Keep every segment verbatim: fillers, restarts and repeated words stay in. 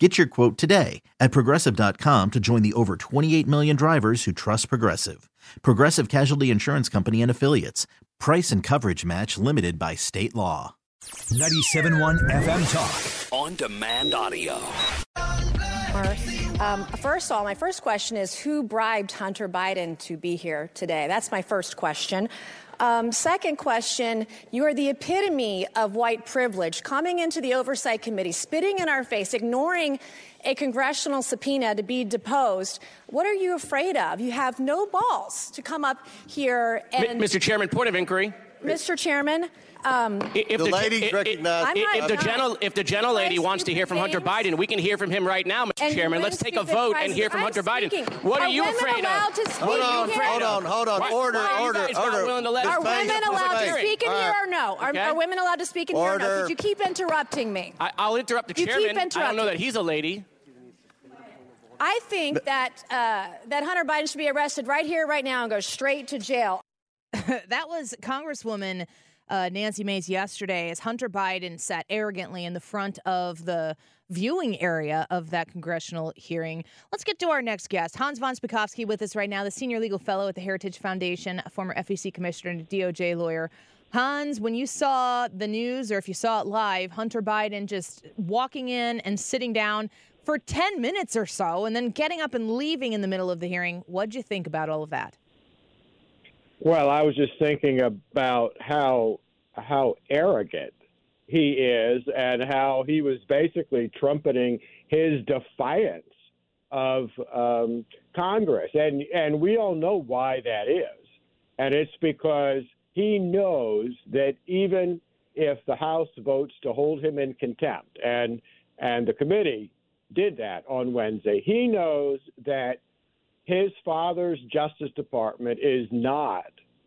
Get your quote today at Progressive dot com to join the over twenty-eight million drivers who trust Progressive. Progressive Casualty Insurance Company and Affiliates. Price and coverage match limited by state law. ninety-seven point one F M Talk. On-demand audio. Um, first of all, my first question is, who bribed Hunter Biden to be here today? That's my first question. Um, second question, you are the epitome of white privilege, coming into the Oversight Committee, spitting in our face, ignoring a congressional subpoena to be deposed. What are you afraid of? You have no balls to come up here and... Mister Chairman, point of inquiry. Mister Chairman... Um, if the, the lady recognized, if, if, if the gentlelady wants to hear from Hunter Biden, we can hear from him right now, Mister Chairman. Let's take a vote and hear from Hunter Biden. What are you afraid of? Hold on, hold on, hold on. Order, order, order. Are women allowed to speak in here or no? Are women allowed to speak in here or no? Did you keep interrupting me? I, I'll interrupt the chairman. I don't know that he's a lady. I think that uh, that Hunter Biden should be arrested right here, right now, and go straight to jail. That was Congresswoman Uh, Nancy Mace yesterday as Hunter Biden sat arrogantly in the front of the viewing area of that congressional hearing. Let's get to our next guest. Hans von Spakovsky with us right now, the senior legal fellow at the Heritage Foundation, a former F E C commissioner and a D O J lawyer. Hans, when you saw the news, or if you saw it live, Hunter Biden just walking in and sitting down for ten minutes or so and then getting up and leaving in the middle of the hearing, what'd you think about all of that? Well, I was just thinking about how how arrogant he is and how he was basically trumpeting his defiance of um, Congress. And, and we all know why that is. And it's because he knows that even if the House votes to hold him in contempt, and and the committee did that on Wednesday, he knows that his father's Justice Department is not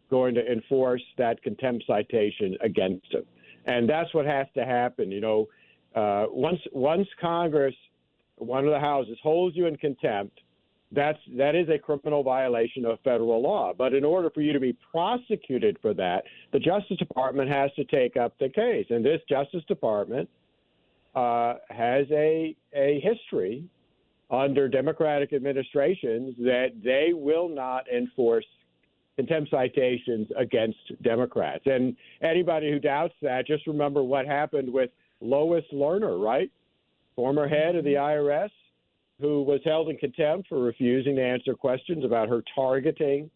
going to enforce that contempt citation against him. And that's what has to happen. You know, uh, once once Congress, one of the houses, holds you in contempt, that's that is a criminal violation of federal law. But in order for you to be prosecuted for that, the Justice Department has to take up the case. And this Justice Department uh, has a a history under Democratic administrations that they will not enforce contempt citations against Democrats. And anybody who doubts that, just remember what happened with Lois Lerner, right? Former head of the I R S, who was held in contempt for refusing to answer questions about her targeting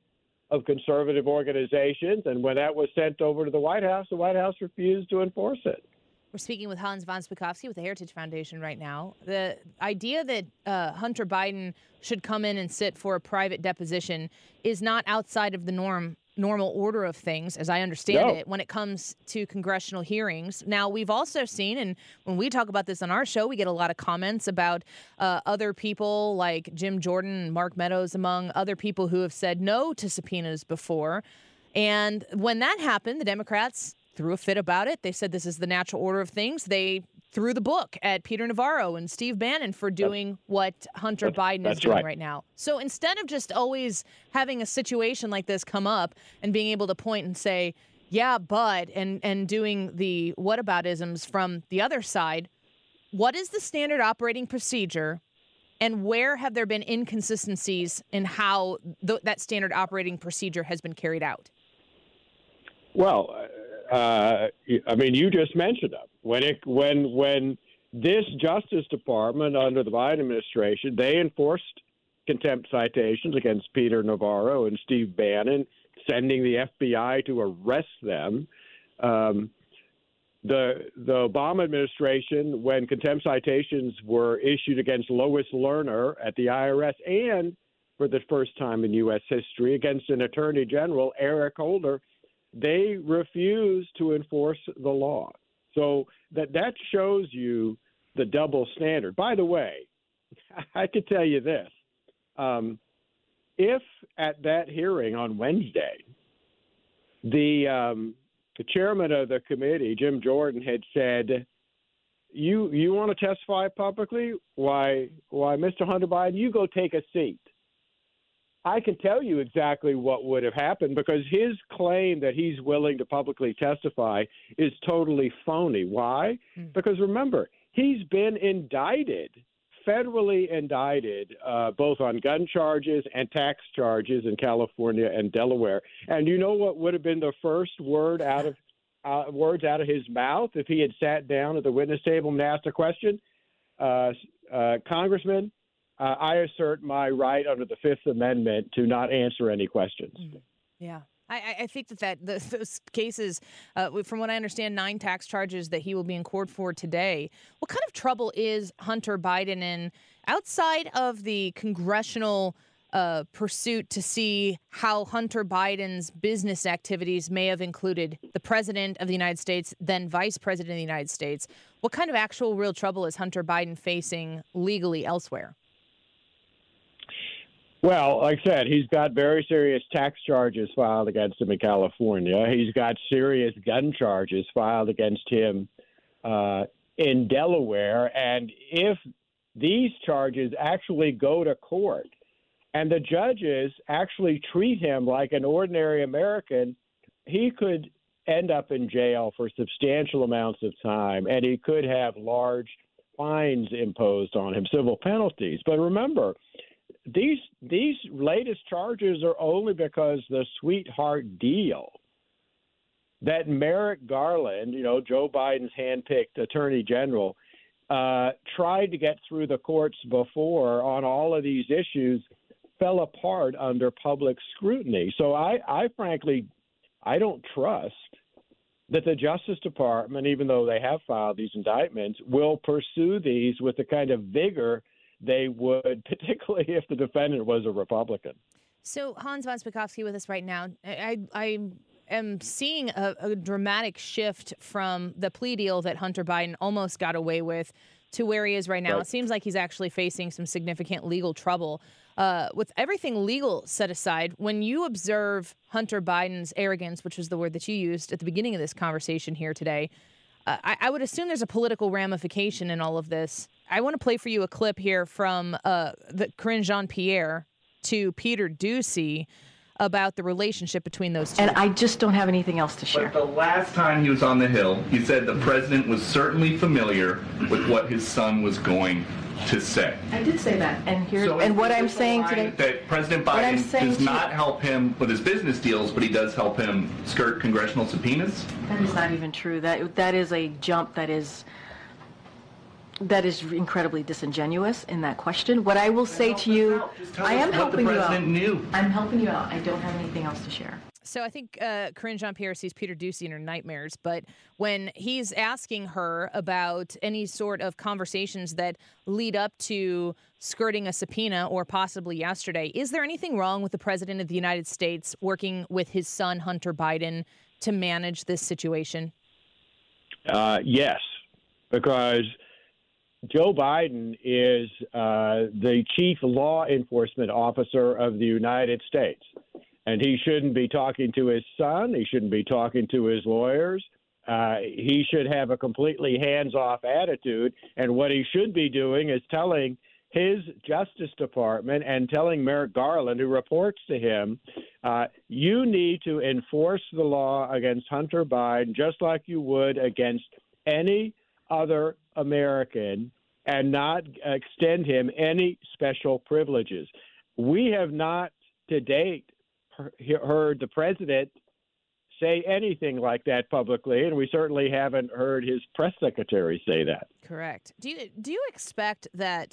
of conservative organizations. And when that was sent over to the White House, the White House refused to enforce it. We're speaking with Hans von Spakovsky with the Heritage Foundation right now. The idea that uh, Hunter Biden should come in and sit for a private deposition is not outside of the norm, normal order of things, as I understand no. it, when it comes to congressional hearings. Now, we've also seen, and when we talk about this on our show, we get a lot of comments about uh, other people like Jim Jordan and Mark Meadows, among other people who have said no to subpoenas before. And when that happened, the Democrats threw a fit about it. They said this is the natural order of things. They threw the book at Peter Navarro and Steve Bannon for doing that's, what Hunter that's, Biden that's is doing right. right now. So instead of just always having a situation like this come up and being able to point and say, yeah, but, and, and doing the whataboutisms from the other side, what is the standard operating procedure and where have there been inconsistencies in how th- that standard operating procedure has been carried out? Well, uh... Uh, I mean, you just mentioned them. When it when when this Justice Department under the Biden administration, they enforced contempt citations against Peter Navarro and Steve Bannon, sending the F B I to arrest them. Um, the the Obama administration, when contempt citations were issued against Lois Lerner at the I R S, and for the first time in U S history against an Attorney General, Eric Holder, they refuse to enforce the law. So that that shows you the double standard. By the way, I could tell you this. Um, if at that hearing on Wednesday, The, um, the chairman of the committee, Jim Jordan, had said, you you want to testify publicly? Why, why, Mister Hunter Biden, you go take a seat. I can tell you exactly what would have happened, because his claim that he's willing to publicly testify is totally phony. Why? Mm. Because remember, he's been indicted, federally indicted, uh, both on gun charges and tax charges in California and Delaware. And you know what would have been the first word out of uh, words out of his mouth if he had sat down at the witness table and asked a question? Uh, uh, Congressman, Uh, I assert my right under the Fifth Amendment to not answer any questions. Yeah, I, I think that, that the, those cases, uh, from what I understand, nine tax charges that he will be in court for today. What kind of trouble is Hunter Biden in outside of the congressional uh, pursuit to see how Hunter Biden's business activities may have included the president of the United States, then vice president of the United States? What kind of actual real trouble is Hunter Biden facing legally elsewhere? Well, like I said, he's got very serious tax charges filed against him in California. He's got serious gun charges filed against him uh, in Delaware. And if these charges actually go to court and the judges actually treat him like an ordinary American, he could end up in jail for substantial amounts of time, and he could have large fines imposed on him, civil penalties. But remember, These these latest charges are only because the sweetheart deal that Merrick Garland, you know, Joe Biden's handpicked attorney general, uh, tried to get through the courts before on all of these issues fell apart under public scrutiny. So I, I frankly, I don't trust that the Justice Department, even though they have filed these indictments, will pursue these with the kind of vigor they would, particularly if the defendant was a Republican. So Hans von Spakovsky with us right now. I, I am seeing a, a dramatic shift from the plea deal that Hunter Biden almost got away with to where he is right now. Right. It seems like he's actually facing some significant legal trouble. Uh, with everything legal set aside, when you observe Hunter Biden's arrogance, which was the word that you used at the beginning of this conversation here today, Uh, I, I would assume there's a political ramification in all of this. I want to play for you a clip here from uh, the Karine Jean-Pierre to Peter Doocy about the relationship between those two. And I just don't have anything else to share. But the last time he was on the Hill, he said the president was certainly familiar with what his son was going to say. I did say that. And here, so and what I'm saying today, that President Biden does not help him with his business deals, but he does help him skirt congressional subpoenas? That is not even true. That that is a jump that is that is incredibly disingenuous in that question. What I will say to you, I am helping you out. I'm helping you out. I don't have anything else to share. So I think uh, Karine Jean-Pierre sees Peter Doocy in her nightmares, but when he's asking her about any sort of conversations that lead up to skirting a subpoena or possibly yesterday, is there anything wrong with the president of the United States working with his son, Hunter Biden, to manage this situation? Uh, yes, because Joe Biden is uh, the chief law enforcement officer of the United States. And he shouldn't be talking to his son. He shouldn't be talking to his lawyers. Uh, he should have a completely hands-off attitude. And what he should be doing is telling his Justice Department and telling Merrick Garland, who reports to him, uh, you need to enforce the law against Hunter Biden just like you would against any other American and not extend him any special privileges. We have not to date heard the president say anything like that publicly, and we certainly haven't heard his press secretary say that. Correct. Do you do you expect that?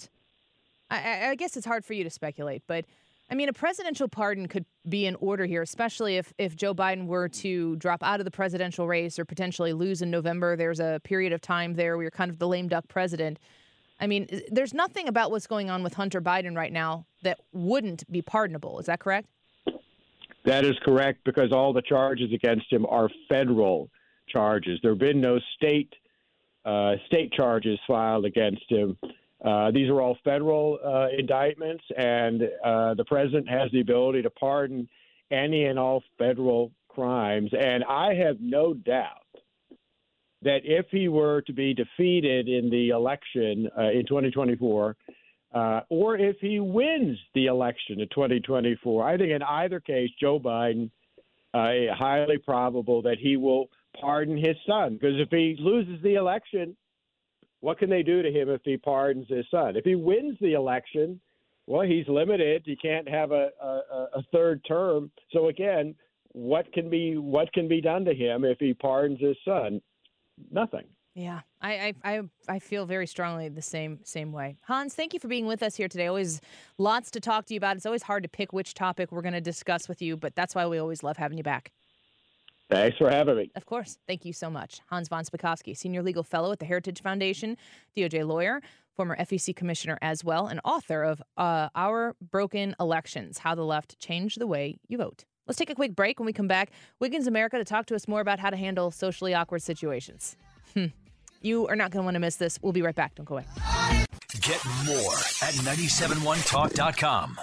I, I guess it's hard for you to speculate, but I mean, a presidential pardon could be in order here, especially if if Joe Biden were to drop out of the presidential race or potentially lose in November. There's a period of time there where you're kind of the lame duck president. I mean, there's nothing about what's going on with Hunter Biden right now that wouldn't be pardonable. Is that correct? That is correct, because all the charges against him are federal charges. There have been no state uh, state charges filed against him. Uh, these are all federal uh, indictments, and uh, the president has the ability to pardon any and all federal crimes. And I have no doubt that if he were to be defeated in the election uh, in twenty twenty-four, uh, or if he wins the election in twenty twenty-four, I think in either case, Joe Biden, uh, highly probable that he will pardon his son. Because if he loses the election, what can they do to him if he pardons his son? If he wins the election, well, he's limited. He can't have a, a, a third term. So again, what can be what can be done to him if he pardons his son? Nothing. Yeah, I I I feel very strongly the same same way. Hans, thank you for being with us here today. Always lots to talk to you about. It's always hard to pick which topic we're going to discuss with you, but that's why we always love having you back. Thanks for having me. Of course. Thank you so much. Hans von Spakovsky, Senior Legal Fellow at the Heritage Foundation, D O J lawyer, former F E C commissioner as well, and author of uh, Our Broken Elections, How the Left Changed the Way You Vote. Let's take a quick break. When we come back, Wiggins America to talk to us more about how to handle socially awkward situations. Hmm. You are not going to want to miss this. We'll be right back. Don't go away. Get more at nine seven one talk dot com.